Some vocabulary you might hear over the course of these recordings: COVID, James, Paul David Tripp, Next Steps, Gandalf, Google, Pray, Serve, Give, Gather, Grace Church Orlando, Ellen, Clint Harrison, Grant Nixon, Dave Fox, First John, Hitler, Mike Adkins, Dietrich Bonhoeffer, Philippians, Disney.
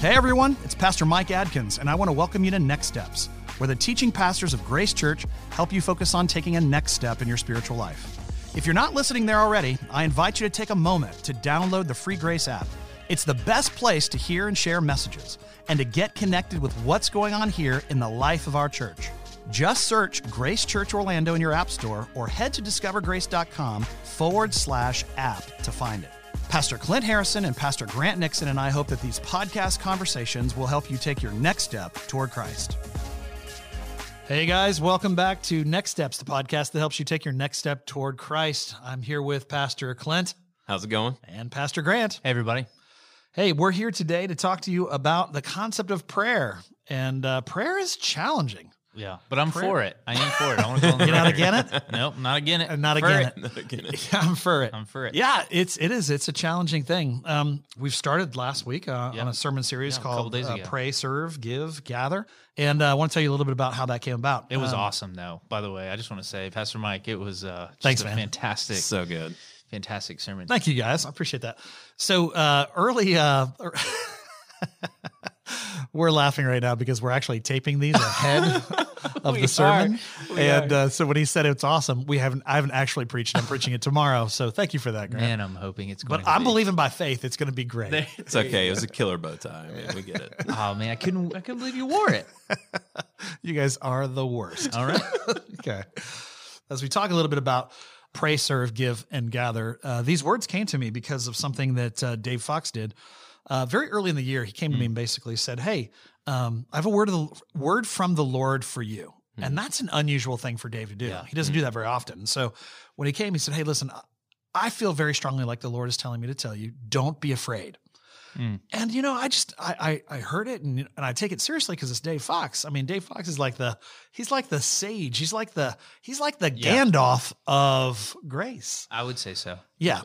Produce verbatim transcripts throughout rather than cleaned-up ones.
Hey everyone, it's Pastor Mike Adkins, and I want to welcome you to Next Steps, where the teaching pastors of Grace Church help you focus on taking a next step in your spiritual life. If you're not listening there already, I invite you to take a moment to download the free Grace app. It's the best place to hear and share messages and to get connected with what's going on here in the life of our church. Just search Grace Church Orlando in your app store or head to discover grace dot com forward slash app to find it. Pastor Clint Harrison and Pastor Grant Nixon and I hope that these podcast conversations will help you take your next step toward Christ. Hey guys, welcome back to Next Steps, the podcast that helps you take your next step toward Christ. I'm here with Pastor Clint. How's it going? And Pastor Grant. Hey everybody. Hey, we're here today to talk to you about the concept of prayer. And uh, prayer is challenging. Yeah, but I'm prayer. for it. I am for it. I want to go on the You're not again it? Nope, not again it. Not again it. It. Not again it. Yeah, I'm for it. I'm for it. Yeah, it's it is. It's a challenging thing. Um, we've started last week uh, yep. on a sermon series yeah, called uh, Pray, Serve, Give, Gather, and uh, I want to tell you a little bit about how that came about. It was um, awesome, though. By the way, I just want to say, Pastor Mike, it was uh, just thanks, a man. fantastic, so good, fantastic sermon. Thank you, guys. I appreciate that. So uh, early. Uh, We're laughing right now because we're actually taping these ahead of the sermon. And uh, so when he said it's awesome, we haven't I haven't actually preached. I'm preaching it tomorrow. So thank you for that, Grant. Man, I'm hoping it's going to be. But I'm believing by faith it's going to be great. It's okay. It was a killer bow tie. I mean, we get it. Oh, man. I couldn't, I couldn't believe you wore it. You guys are the worst. All right. Okay. As we talk a little bit about pray, serve, give, and gather, uh, these words came to me because of something that uh, Dave Fox did. Uh, very early in the year, he came to mm. me and basically said, hey, um, I have a word of the, word from the Lord for you. Mm. And that's an unusual thing for Dave to do. Yeah. He doesn't mm. do that very often. And so when he came, he said, hey, listen, I feel very strongly like the Lord is telling me to tell you, don't be afraid. Mm. And, you know, I just, I I, I heard it and, and I take it seriously because it's Dave Fox. I mean, Dave Fox is like the, he's like the sage. He's like the, he's like the yeah. Gandalf of grace. I would say so. Yeah.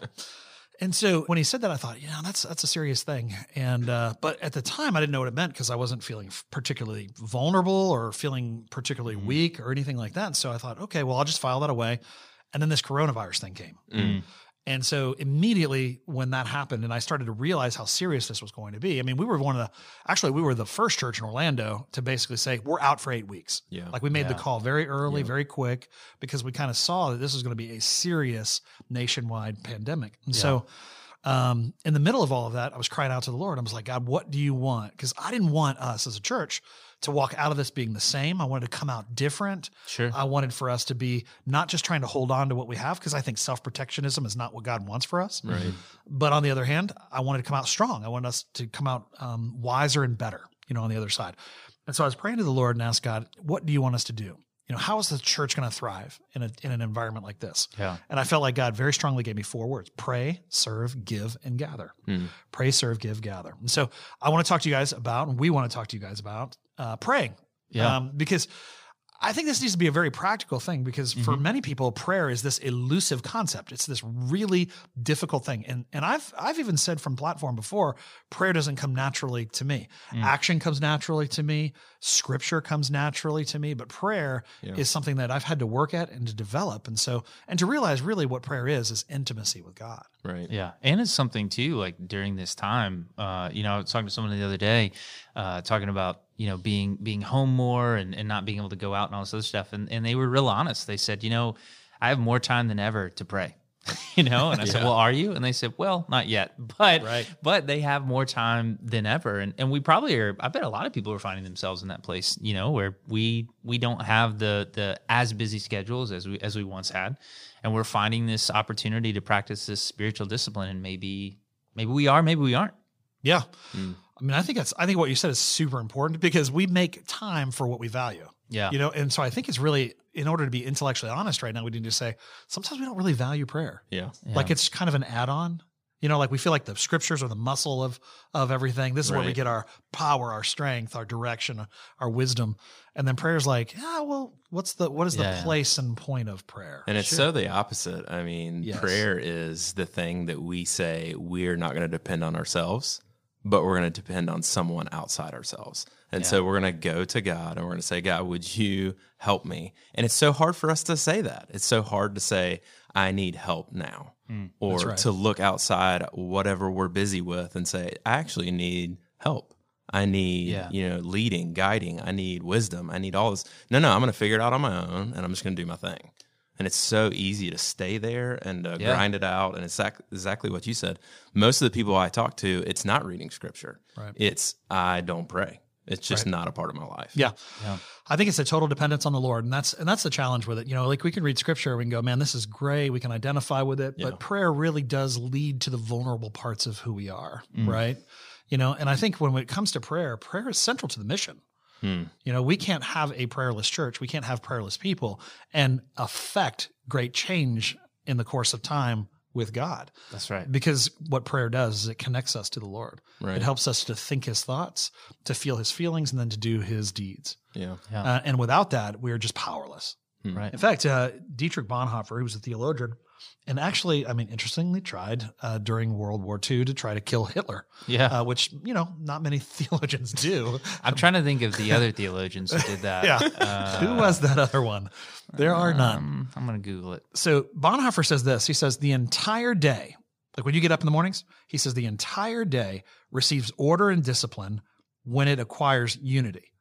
And so when he said that, I thought, you know, that's that's a serious thing. And uh, but at the time, I didn't know what it meant because I wasn't feeling particularly vulnerable or feeling particularly mm. weak or anything like that. And so I thought, okay, well, I'll just file that away. And then this coronavirus thing came. Mm. And so immediately when that happened and I started to realize how serious this was going to be, I mean, we were one of the, actually we were the first church in Orlando to basically say we're out for eight weeks. Yeah. Like we made yeah. the call very early, yeah. very quick, because we kind of saw that this was going to be a serious nationwide pandemic. And yeah. so um, in the middle of all of that, I was crying out to the Lord. I was like, God, what do you want? Because I didn't want us as a church to walk out of this being the same. I wanted to come out different. Sure. I wanted for us to be not just trying to hold on to what we have, because I think self-protectionism is not what God wants for us. Right. But on the other hand, I wanted to come out strong. I wanted us to come out um, wiser and better, you know, on the other side. And so I was praying to the Lord and asked God, what do you want us to do? You know, how is the church going to thrive in a, in an environment like this? Yeah. And I felt like God very strongly gave me four words: pray, serve, give, and gather. Mm. Pray, serve, give, gather. And so I want to talk to you guys about, and we want to talk to you guys about, Uh, praying. Yeah. Um, because I think this needs to be a very practical thing, because mm-hmm. for many people, prayer is this elusive concept. It's this really difficult thing. And and I've I've even said from platform before, prayer doesn't come naturally to me. Mm. Action comes naturally to me. Scripture comes naturally to me. But prayer yeah. is something that I've had to work at and to develop. And so, and to realize really what prayer is, is intimacy with God. Right. Yeah. And it's something too, like during this time, uh, you know, I was talking to someone the other day, uh, talking about, you know, being being home more and, and not being able to go out and all this other stuff. And and they were real honest. They said, you know, I have more time than ever to pray, you know? And I yeah. said, well, are you? And they said, well, not yet, but right. but they have more time than ever. And and we probably are, I bet a lot of people are finding themselves in that place, you know, where we we don't have the the as busy schedules as we as we once had. And we're finding this opportunity to practice this spiritual discipline. And maybe, maybe we are, maybe we aren't. Yeah. Mm. I mean, I think that's, I think what you said is super important, because we make time for what we value. Yeah. You know, and so I think it's really, in order to be intellectually honest right now, we need to say, sometimes we don't really value prayer. Yeah. yeah. Like it's kind of an add-on, you know, like we feel like the scriptures are the muscle of, of everything. This is right. where we get our power, our strength, our direction, our wisdom. And then prayer is like, yeah, well, what's the, what is yeah. the place and point of prayer? And it's sure. so the opposite. I mean, yes. prayer is the thing that we say we're not going to depend on ourselves, but we're going to depend on someone outside ourselves. And yeah. so we're going to go to God and we're going to say, God, would you help me? And it's so hard for us to say that. It's so hard to say, I need help now. Mm, or right. to look outside whatever we're busy with and say, I actually need help. I need, yeah. you know, leading, guiding. I need wisdom. I need all this. No, no, I'm going to figure it out on my own, and I'm just going to do my thing. And it's so easy to stay there and uh, yeah. grind it out. And it's exactly what you said. Most of the people I talk to, it's not reading scripture. Right. It's, I don't pray. It's just right. not a part of my life. Yeah. yeah. I think it's a total dependence on the Lord. And that's, and that's the challenge with it. You know, like we can read scripture, we can go, man, this is great. We can identify with it, yeah. but prayer really does lead to the vulnerable parts of who we are. Mm. Right. You know, and I think when it comes to prayer, prayer is central to the mission. Hmm. You know, we can't have a prayerless church. We can't have prayerless people and affect great change in the course of time with God. That's right. Because what prayer does is it connects us to the Lord. Right. It helps us to think his thoughts, to feel his feelings, and then to do his deeds. Yeah. yeah. Uh, and without that, we're just powerless. Hmm. Right. In fact, uh, Dietrich Bonhoeffer, he was a theologian, and actually, I mean, interestingly tried uh, during World War Two to try to kill Hitler, yeah. uh, which, you know, not many theologians do. I'm trying to think of the other theologians who did that. Yeah. Uh, who was that other one? There um, are none. I'm going to Google it. So Bonhoeffer says this. He says the entire day, like when you get up in the mornings, he says the entire day receives order and discipline when it acquires unity.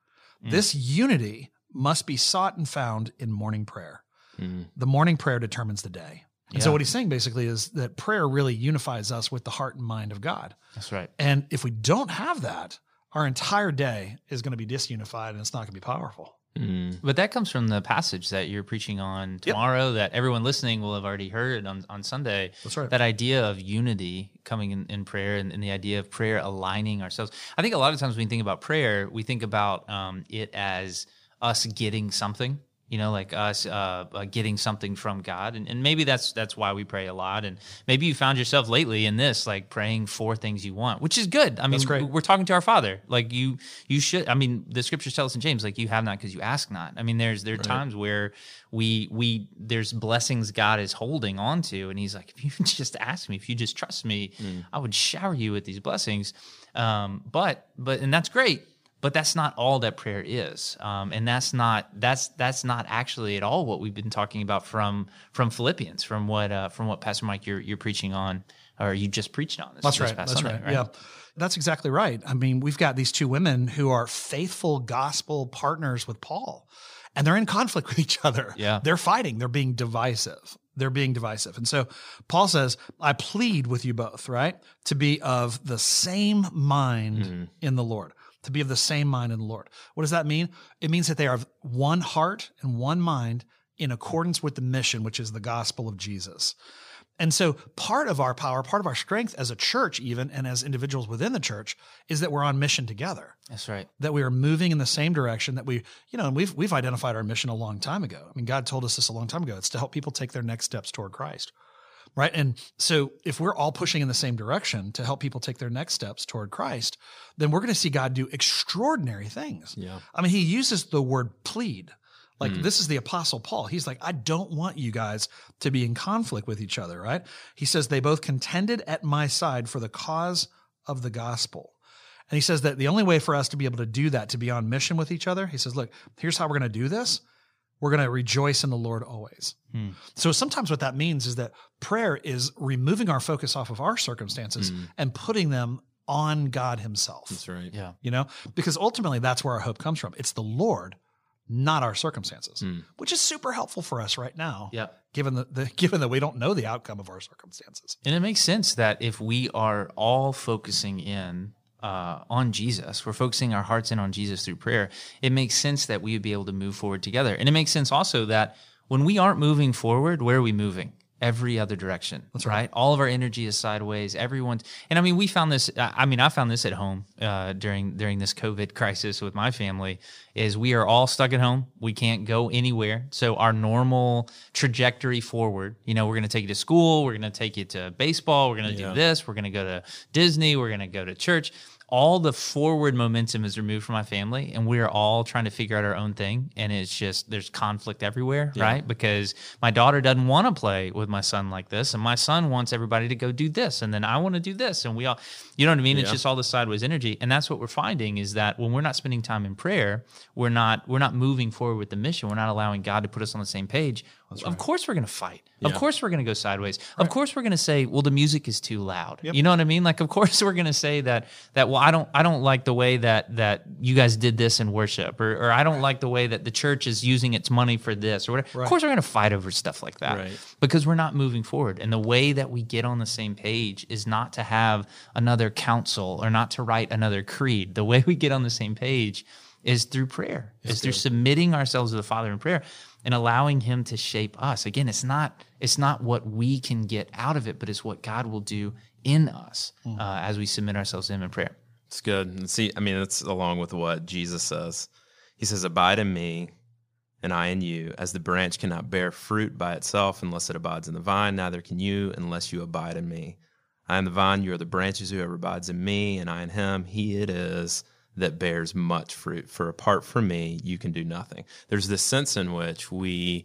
Mm. This unity must be sought and found in morning prayer. Mm. The morning prayer determines the day. And yeah. so what he's saying basically is that prayer really unifies us with the heart and mind of God. That's right. And if we don't have that, our entire day is going to be disunified and it's not going to be powerful. Mm. But that comes from the passage that you're preaching on tomorrow yep. that everyone listening will have already heard on, on Sunday. That's right. That idea of unity coming in, in prayer and, and the idea of prayer aligning ourselves. I think a lot of times when we think about prayer, we think about um, it as us getting something. You know, like us uh, uh, getting something from God. And, and maybe that's that's why we pray a lot. And maybe you found yourself lately in this, like praying for things you want, which is good. I mean, we're talking to our Father. Like you you should, I mean, the scriptures tell us in James, like you have not because you ask not. I mean, there's there are right. times where we, we there's blessings God is holding on to. And he's like, if you just ask me, if you just trust me, mm. I would shower you with these blessings. Um, but, but, and that's great. But that's not all that prayer is, um, and that's not that's that's not actually at all what we've been talking about from from Philippians, from what uh, from what Pastor Mike you're you're preaching on, or you just preached on. This that's right. Past that's Sunday, right. right. Yeah, that's exactly right. I mean, we've got these two women who are faithful gospel partners with Paul, and they're in conflict with each other. Yeah, they're fighting. They're being divisive. They're being divisive. And so Paul says, I plead with you both, right, to be of the same mind mm-hmm. in the Lord. To be of the same mind in the Lord. What does that mean? It means that they are of one heart and one mind in accordance with the mission, which is the gospel of Jesus. And so part of our power, part of our strength as a church even, and as individuals within the church, is that we're on mission together. That's right. That we are moving in the same direction that we, you know, and we've we've identified our mission a long time ago. I mean, God told us this a long time ago. It's to help people take their next steps toward Christ. Right. And so if we're all pushing in the same direction to help people take their next steps toward Christ, then we're going to see God do extraordinary things. Yeah. I mean, he uses the word plead. Like mm. this is the Apostle Paul. He's like, I don't want you guys to be in conflict with each other. Right. He says they both contended at my side for the cause of the gospel. And he says that the only way for us to be able to do that, to be on mission with each other, he says, look, here's how we're going to do this. We're going to rejoice in the Lord always. Hmm. So sometimes what that means is that prayer is removing our focus off of our circumstances mm. and putting them on God himself. That's right. Yeah. You know, because ultimately that's where our hope comes from. It's the Lord, not our circumstances, mm. which is super helpful for us right now. Yeah. Given the, the given that we don't know the outcome of our circumstances. And it makes sense that if we are all focusing in Uh, on Jesus, we're focusing our hearts in on Jesus through prayer, it makes sense that we would be able to move forward together. And it makes sense also that when we aren't moving forward, where are we moving? Every other direction. That's right. right? All of our energy is sideways. Everyone's, and I mean, we found this, I mean, I found this at home uh, during during this COVID crisis with my family, is we are all stuck at home. We can't go anywhere. So our normal trajectory forward, you know, we're going to take you to school, we're going to take you to baseball, we're going to yeah. do this, we're going to go to Disney, we're going to go to church. All the forward momentum is removed from my family, and we're all trying to figure out our own thing. And it's just, there's conflict everywhere, yeah. right? Because my daughter doesn't want to play with my son like this, and my son wants everybody to go do this, and then I want to do this, and we all, you know what I mean? Yeah. It's just all the sideways energy. And that's what we're finding, is that when we're not spending time in prayer, we're not, we're not moving forward with the mission. We're not allowing God to put us on the same page. That's right. Of course we're going to fight. Yeah. Of course we're going to go sideways. Right. Of course we're going to say, well, the music is too loud. Yep. You know what I mean? Like, of course we're going to say that, that well, I don't I don't like the way that that you guys did this in worship, or, or I don't right. like the way that the church is using its money for this, or whatever. Right. Of course we're going to fight over stuff like that, right. because we're not moving forward. And the way that we get on the same page is not to have another council or not to write another creed. The way we get on the same page is through prayer, is through submitting ourselves to the Father in prayer and allowing him to shape us. Again, it's not it's not what we can get out of it, but it's what God will do in us mm. uh, as we submit ourselves to him in prayer. It's good. And see, I mean, it's along with what Jesus says. He says, abide in me and I in you, as the branch cannot bear fruit by itself unless it abides in the vine, neither can you unless you abide in me. I am the vine, you are the branches, whoever abides in me and I in him, he it is that bears much fruit, for apart from me, you can do nothing. There's this sense in which we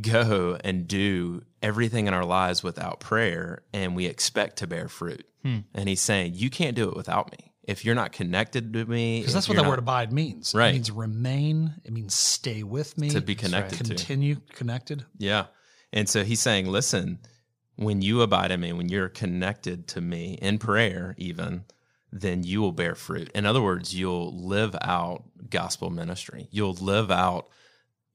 go and do everything in our lives without prayer, and we expect to bear fruit. Hmm. And he's saying, you can't do it without me. If you're not connected to me. Because that's what the not, word abide means. Right. It means remain. It means stay with me. To be connected right. to. Continue connected. Yeah. And so he's saying, listen, when you abide in me, when you're connected to me in prayer even, then you will bear fruit. In other words, you'll live out gospel ministry. You'll live out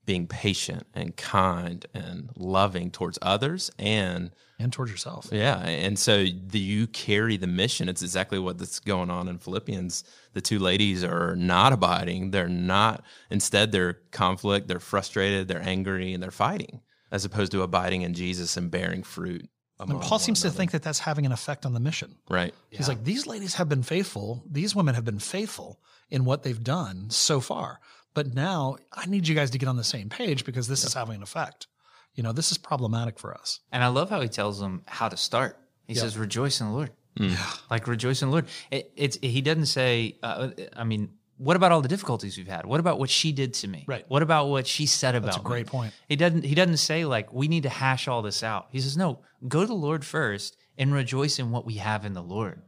being patient and kind and loving towards others and... And towards yourself. Yeah, and so the, you carry the mission. It's exactly what's going on in Philippians. The two ladies are not abiding. They're not. Instead, they're conflict, they're frustrated, they're angry, and they're fighting, as opposed to abiding in Jesus and bearing fruit. And Paul seems another. to think that that's having an effect on the mission. Right. He's yeah. like, these ladies have been faithful. These women have been faithful in what they've done so far. But now I need you guys to get on the same page because this yeah. is having an effect. You know, this is problematic for us. And I love how he tells them how to start. He yeah. says, rejoice in the Lord. Mm. Yeah. Like, rejoice in the Lord. It, it's, he doesn't say, uh, I mean, what about all the difficulties we've had? What about what she did to me? Right. What about what she said about me? That's a great me? point. He doesn't, he doesn't say, like, we need to hash all this out. He says, no, go to the Lord first and rejoice in what we have in the Lord.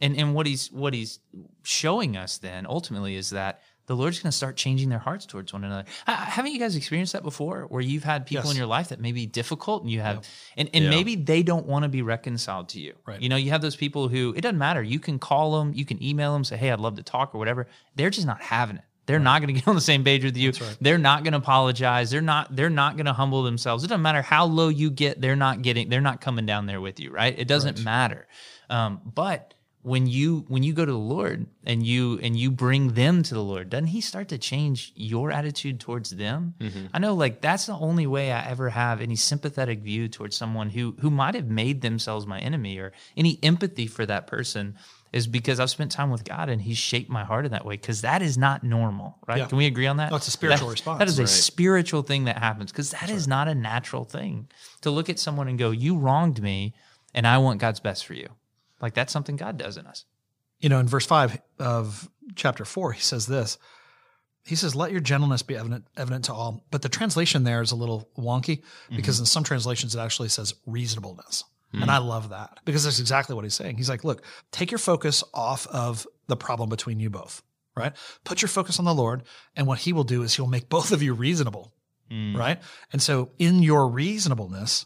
And and what he's what he's showing us then ultimately is that the Lord's going to start changing their hearts towards one another. Haven't you guys experienced that before, where you've had people yes. in your life that may be difficult, and you have, yeah. and, and yeah. maybe they don't want to be reconciled to you. Right. You know, you have those people who, it doesn't matter. You can call them, you can email them, say, hey, I'd love to talk or whatever. They're just not having it. They're right. not going to get on the same page with you. That's right. They're not going to apologize. They're not, they're not going to humble themselves. It doesn't matter how low you get. They're not getting, they're not coming down there with you, right? It doesn't right. matter. Um, but When you when you go to the Lord and you and you bring them to the Lord, doesn't he start to change your attitude towards them? Mm-hmm. I know, like, that's the only way I ever have any sympathetic view towards someone who who might have made themselves my enemy, or any empathy for that person, is because I've spent time with God and he's shaped my heart in that way, because that is not normal, right? Yeah. Can we agree on that? No, it's a spiritual that, response. That is right. a spiritual thing that happens, because that That's is right. not a natural thing, to look at someone and go, you wronged me and I want God's best for you. Like, that's something God does in us. You know, in verse five of chapter four, he says this. He says, let your gentleness be evident evident to all. But the translation there is a little wonky, because mm-hmm. in some translations it actually says reasonableness. Mm-hmm. And I love that, because that's exactly what he's saying. He's like, look, take your focus off of the problem between you both, right? Put your focus on the Lord, and what he will do is he'll make both of you reasonable, mm-hmm. right? And so in your reasonableness,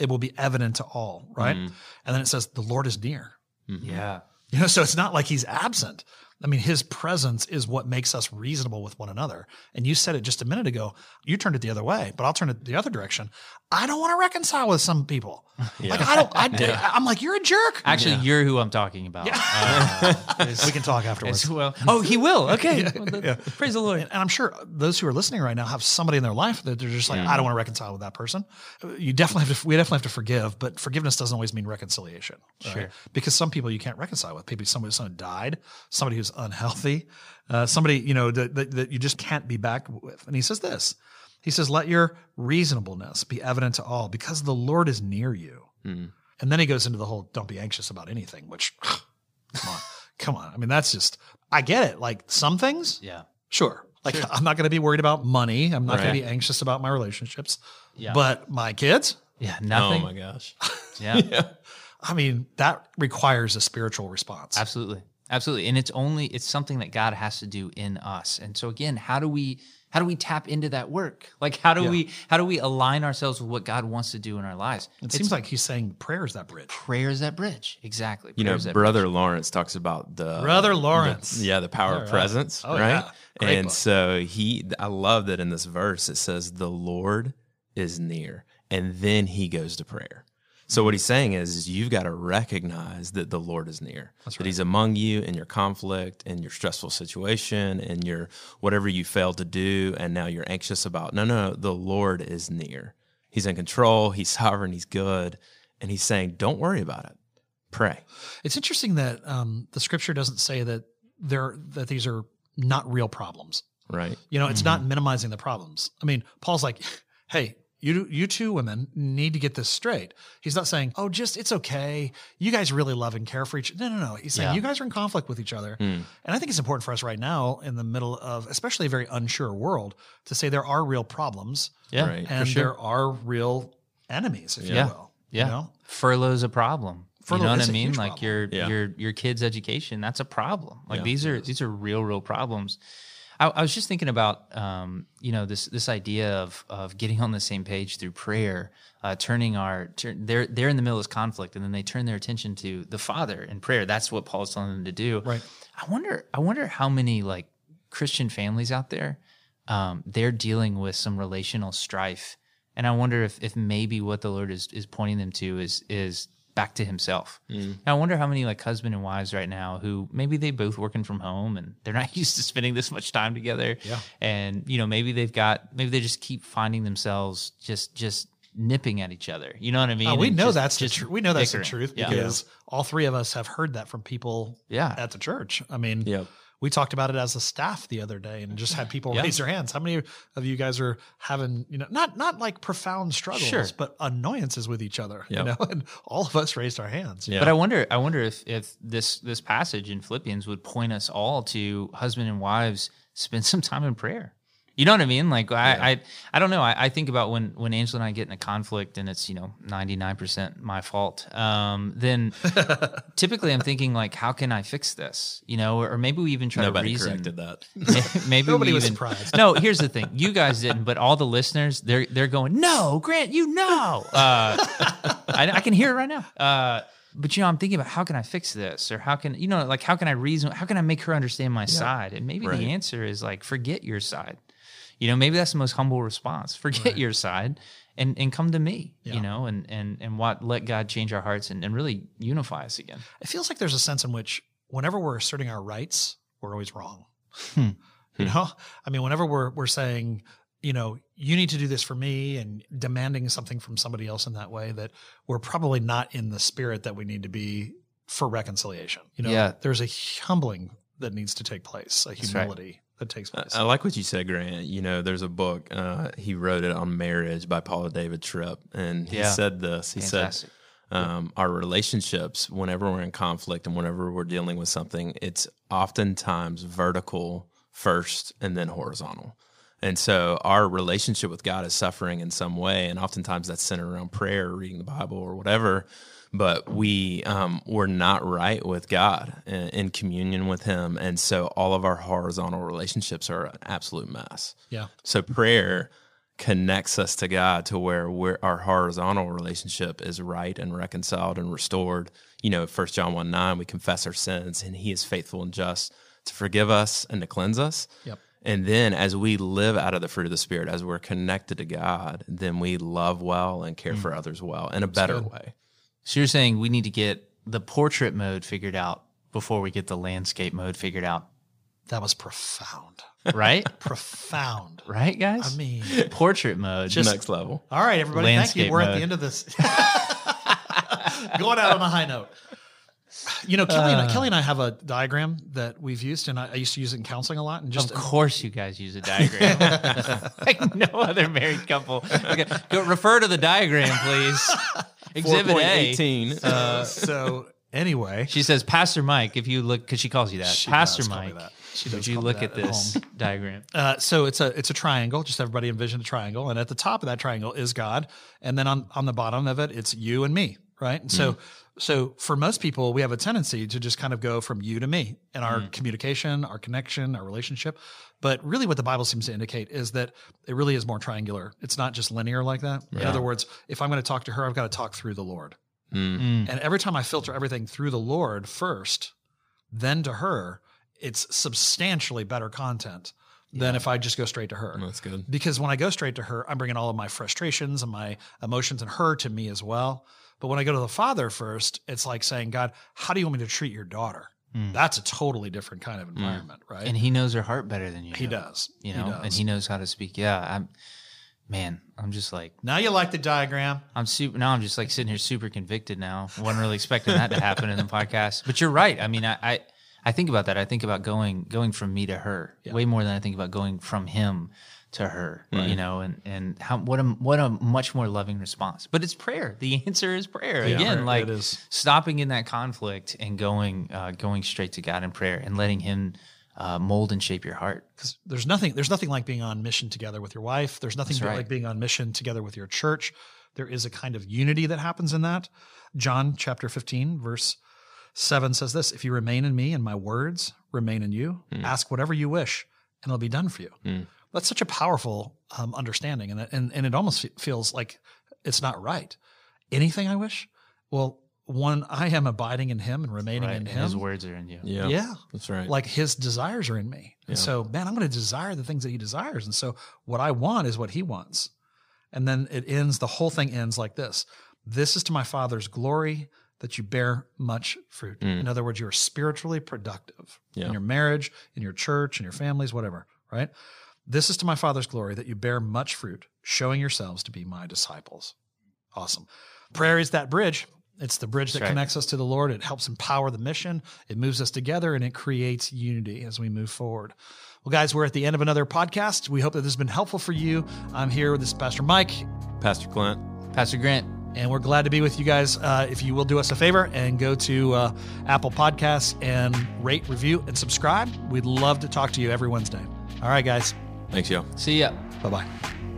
it will be evident to all, right? Mm-hmm. And then it says, the Lord is near. Mm-hmm. Yeah. You know, so it's not like he's absent. I mean, his presence is what makes us reasonable with one another. And you said it just a minute ago, you turned it the other way, but I'll turn it the other direction. I don't want to reconcile with some people. Yeah. Like, I don't, I, yeah. I'm like, you're a jerk. Actually, yeah. you're who I'm talking about. Yeah. Uh, we can talk afterwards. Well. Oh, he will. Okay. Yeah. Well, the, yeah. Praise the Lord. And, and I'm sure those who are listening right now have somebody in their life that they're just like, yeah. I don't want to reconcile with that person. You definitely have to, we definitely have to forgive, but forgiveness doesn't always mean reconciliation. Right? Sure. Because some people you can't reconcile with. Maybe somebody who died, somebody who's unhealthy, uh, somebody, you know, that, that, that you just can't be back with. And he says this. He says, let your reasonableness be evident to all, because the Lord is near you. Mm-hmm. And then he goes into the whole, don't be anxious about anything, which, come on, come on. I mean, that's just, I get it. Like, some things, yeah, sure. Like, sure. I'm not going to be worried about money. I'm not right. going to be anxious about my relationships. Yeah. But my kids? Yeah, nothing. Oh, my gosh. Yeah. yeah. I mean, that requires a spiritual response. Absolutely. Absolutely. And it's only, it's something that God has to do in us. And so again, how do we... How do we tap into that work? Like, how do yeah. we how do we align ourselves with what God wants to do in our lives? It it's, seems like he's saying prayer is that bridge. Prayer is that bridge. Exactly. You know, Brother bridge. Lawrence talks about the Brother Lawrence. The, yeah, the power right. of presence, oh, right? Yeah. And book. so he, I love that in this verse it says, "The Lord is near," and then he goes to prayer. So what he's saying is, is you've got to recognize that the Lord is near, That's right. that he's among you in your conflict, in your stressful situation, in your whatever you failed to do and now you're anxious about. No, no, the Lord is near. He's in control, he's sovereign, he's good, and he's saying, don't worry about it, pray. It's interesting that um, the scripture doesn't say that there that these are not real problems. Right. You know, it's mm-hmm. not minimizing the problems. I mean, Paul's like, hey, You you two women need to get this straight. He's not saying, oh, just it's okay. You guys really love and care for each other. No, no, no. He's saying yeah. you guys are in conflict with each other. Mm. And I think it's important for us right now in the middle of especially a very unsure world to say there are real problems yeah, right, and sure. there are real enemies, if yeah. you will. Yeah. You know? Furlough's a problem. You know what I mean? Like problem. your yeah. your your kids' education, that's a problem. Like yeah. these are these are real, real problems. I, I was just thinking about, um, you know, this this idea of of getting on the same page through prayer, uh, turning our turn, they're they're in the middle of this conflict, and then they turn their attention to the Father in prayer. That's what Paul's telling them to do. Right. I wonder. I wonder how many like Christian families out there, um, they're dealing with some relational strife, and I wonder if if maybe what the Lord is is pointing them to is is. back to himself. Mm. Now, I wonder how many like husband and wives right now who maybe they both working from home and they're not used to spending this much time together. Yeah. And, you know, maybe they've got, maybe they just keep finding themselves just, just nipping at each other. You know what I mean? Oh, we, know just, that's just tr- we know that's bickering. the truth yeah. because yeah. all three of us have heard that from people yeah. at the church. I mean, yeah. we talked about it as a staff the other day and just had people yeah. raise their hands. How many of you guys are having, you know, not not like profound struggles, sure. but annoyances with each other, yep. you know, and all of us raised our hands. Yeah. But I wonder I wonder if if this this passage in Philippians would point us all to husband and wives, spend some time in prayer. You know what I mean? Like, I yeah. I, I don't know. I, I think about when, when Angela and I get in a conflict and it's, you know, ninety-nine percent my fault, um, then typically I'm thinking, like, how can I fix this? You know, or, or maybe we even try Nobody to reason. Nobody corrected that. Maybe Nobody we was even, surprised. No, here's the thing. You guys didn't, but all the listeners, they're they're going, no, Grant, you know. Uh, I, I can hear it right now. Uh, but, you know, I'm thinking about how can I fix this, or how can, you know, like, how can I reason? How can I make her understand my yeah. side? And maybe right. the answer is, like, forget your side. You know, maybe that's the most humble response. Forget right. your side and, and come to me, yeah. you know, and and and what, let God change our hearts and, and really unify us again. It feels like there's a sense in which whenever we're asserting our rights, we're always wrong. Hmm. You know, I mean, whenever we're we're saying, you know, you need to do this for me and demanding something from somebody else in that way, that we're probably not in the spirit that we need to be for reconciliation. You know, yeah. there's a humbling that needs to take place, a humility. That takes place. I like what you said, Grant. You know, there's a book, uh, he wrote it on marriage by Paul David Tripp, and he yeah. said this. He Fantastic. said, um, our relationships, whenever we're in conflict and whenever we're dealing with something, it's oftentimes vertical first and then horizontal. And so our relationship with God is suffering in some way, and oftentimes that's centered around prayer or reading the Bible or whatever. But we um, we're not right with God, in, in communion with Him, and so all of our horizontal relationships are an absolute mess. Yeah. So prayer connects us to God to where we're, our horizontal relationship is right and reconciled and restored. You know, First John one nine, we confess our sins, and He is faithful and just to forgive us and to cleanse us. Yep. And then as we live out of the fruit of the Spirit, as we're connected to God, then we love well and care mm. for others well in a That's better good. way. So you're saying we need to get the portrait mode figured out before we get the landscape mode figured out. That was profound. Right? Profound. Right, guys? I mean. Portrait mode. Just, next level. All right, everybody. Landscape thank you. We're mode. At the end of this. Going out on a high note. You know, Kelly, uh, and I, Kelly and I have a diagram that we've used, and I, I used to use it in counseling a lot. And just, of course you guys use a diagram. Like no other married couple. Okay, go refer to the diagram, please. Exhibit A. Uh, so anyway. She says, Pastor Mike, if you look, because she calls you that. She Pastor Mike, that. She would you look at this at diagram? Uh, so it's a it's a triangle. Just everybody envision a triangle. And at the top of that triangle is God. And then on, on the bottom of it, it's you and me. right? And mm-hmm. so so for most people, we have a tendency to just kind of go from you to me in our mm-hmm. communication, our connection, our relationship. But really what the Bible seems to indicate is that it really is more triangular. It's not just linear like that. Yeah. In other words, if I'm going to talk to her, I've got to talk through the Lord. Mm-hmm. And every time I filter everything through the Lord first, then to her, it's substantially better content than yeah. if I just go straight to her. That's good. Because when I go straight to her, I'm bringing all of my frustrations and my emotions and her to me as well. But when I go to the Father first, it's like saying, God, how do you want me to treat your daughter? Mm. That's a totally different kind of environment, mm. right? And he knows her heart better than you do. He does. You know, he does. And he knows how to speak. Yeah, I'm, man, I'm just like. Now you like the diagram. I'm super, now I'm just like sitting here super convicted now. I wasn't really expecting that to happen in the podcast. But you're right. I mean, I, I I think about that. I think about going going from me to her yeah. way more than I think about going from him to her, right. you know, and, and how what a, what a much more loving response. But it's prayer. The answer is prayer. Yeah, Again, like stopping in that conflict and going uh, going straight to God in prayer and letting him uh, mold and shape your heart. Because there's nothing, there's nothing like being on mission together with your wife. There's nothing right. like being on mission together with your church. There is a kind of unity that happens in that. John chapter fifteen, verse seven says this, if you remain in me and my words remain in you, mm. ask whatever you wish and it'll be done for you. Mm. That's such a powerful um, understanding. And, and, and it almost feels like it's not right. Anything I wish? Well, one, I am abiding in him and remaining right. in and him. His words are in you. Yeah. yeah. That's right. Like his desires are in me. Yeah. And so, man, I'm going to desire the things that he desires. And so what I want is what he wants. And then it ends, the whole thing ends like this. This is to my Father's glory, that you bear much fruit. Mm. In other words, you are spiritually productive yeah. in your marriage, in your church, in your families, whatever, right? This is to my Father's glory, that you bear much fruit, showing yourselves to be my disciples. Awesome. Prayer is that bridge. It's the bridge That's that right. connects us to the Lord. It helps empower the mission. It moves us together, and it creates unity as we move forward. Well, guys, we're at the end of another podcast. We hope that this has been helpful for you. I'm here with this Pastor Mike. Pastor Clint. Pastor Grant. And we're glad to be with you guys. Uh, if you will do us a favor and go to uh, Apple Podcasts and rate, review, and subscribe, we'd love to talk to you every Wednesday. All right, guys. Thanks, y'all. See ya. Bye-bye.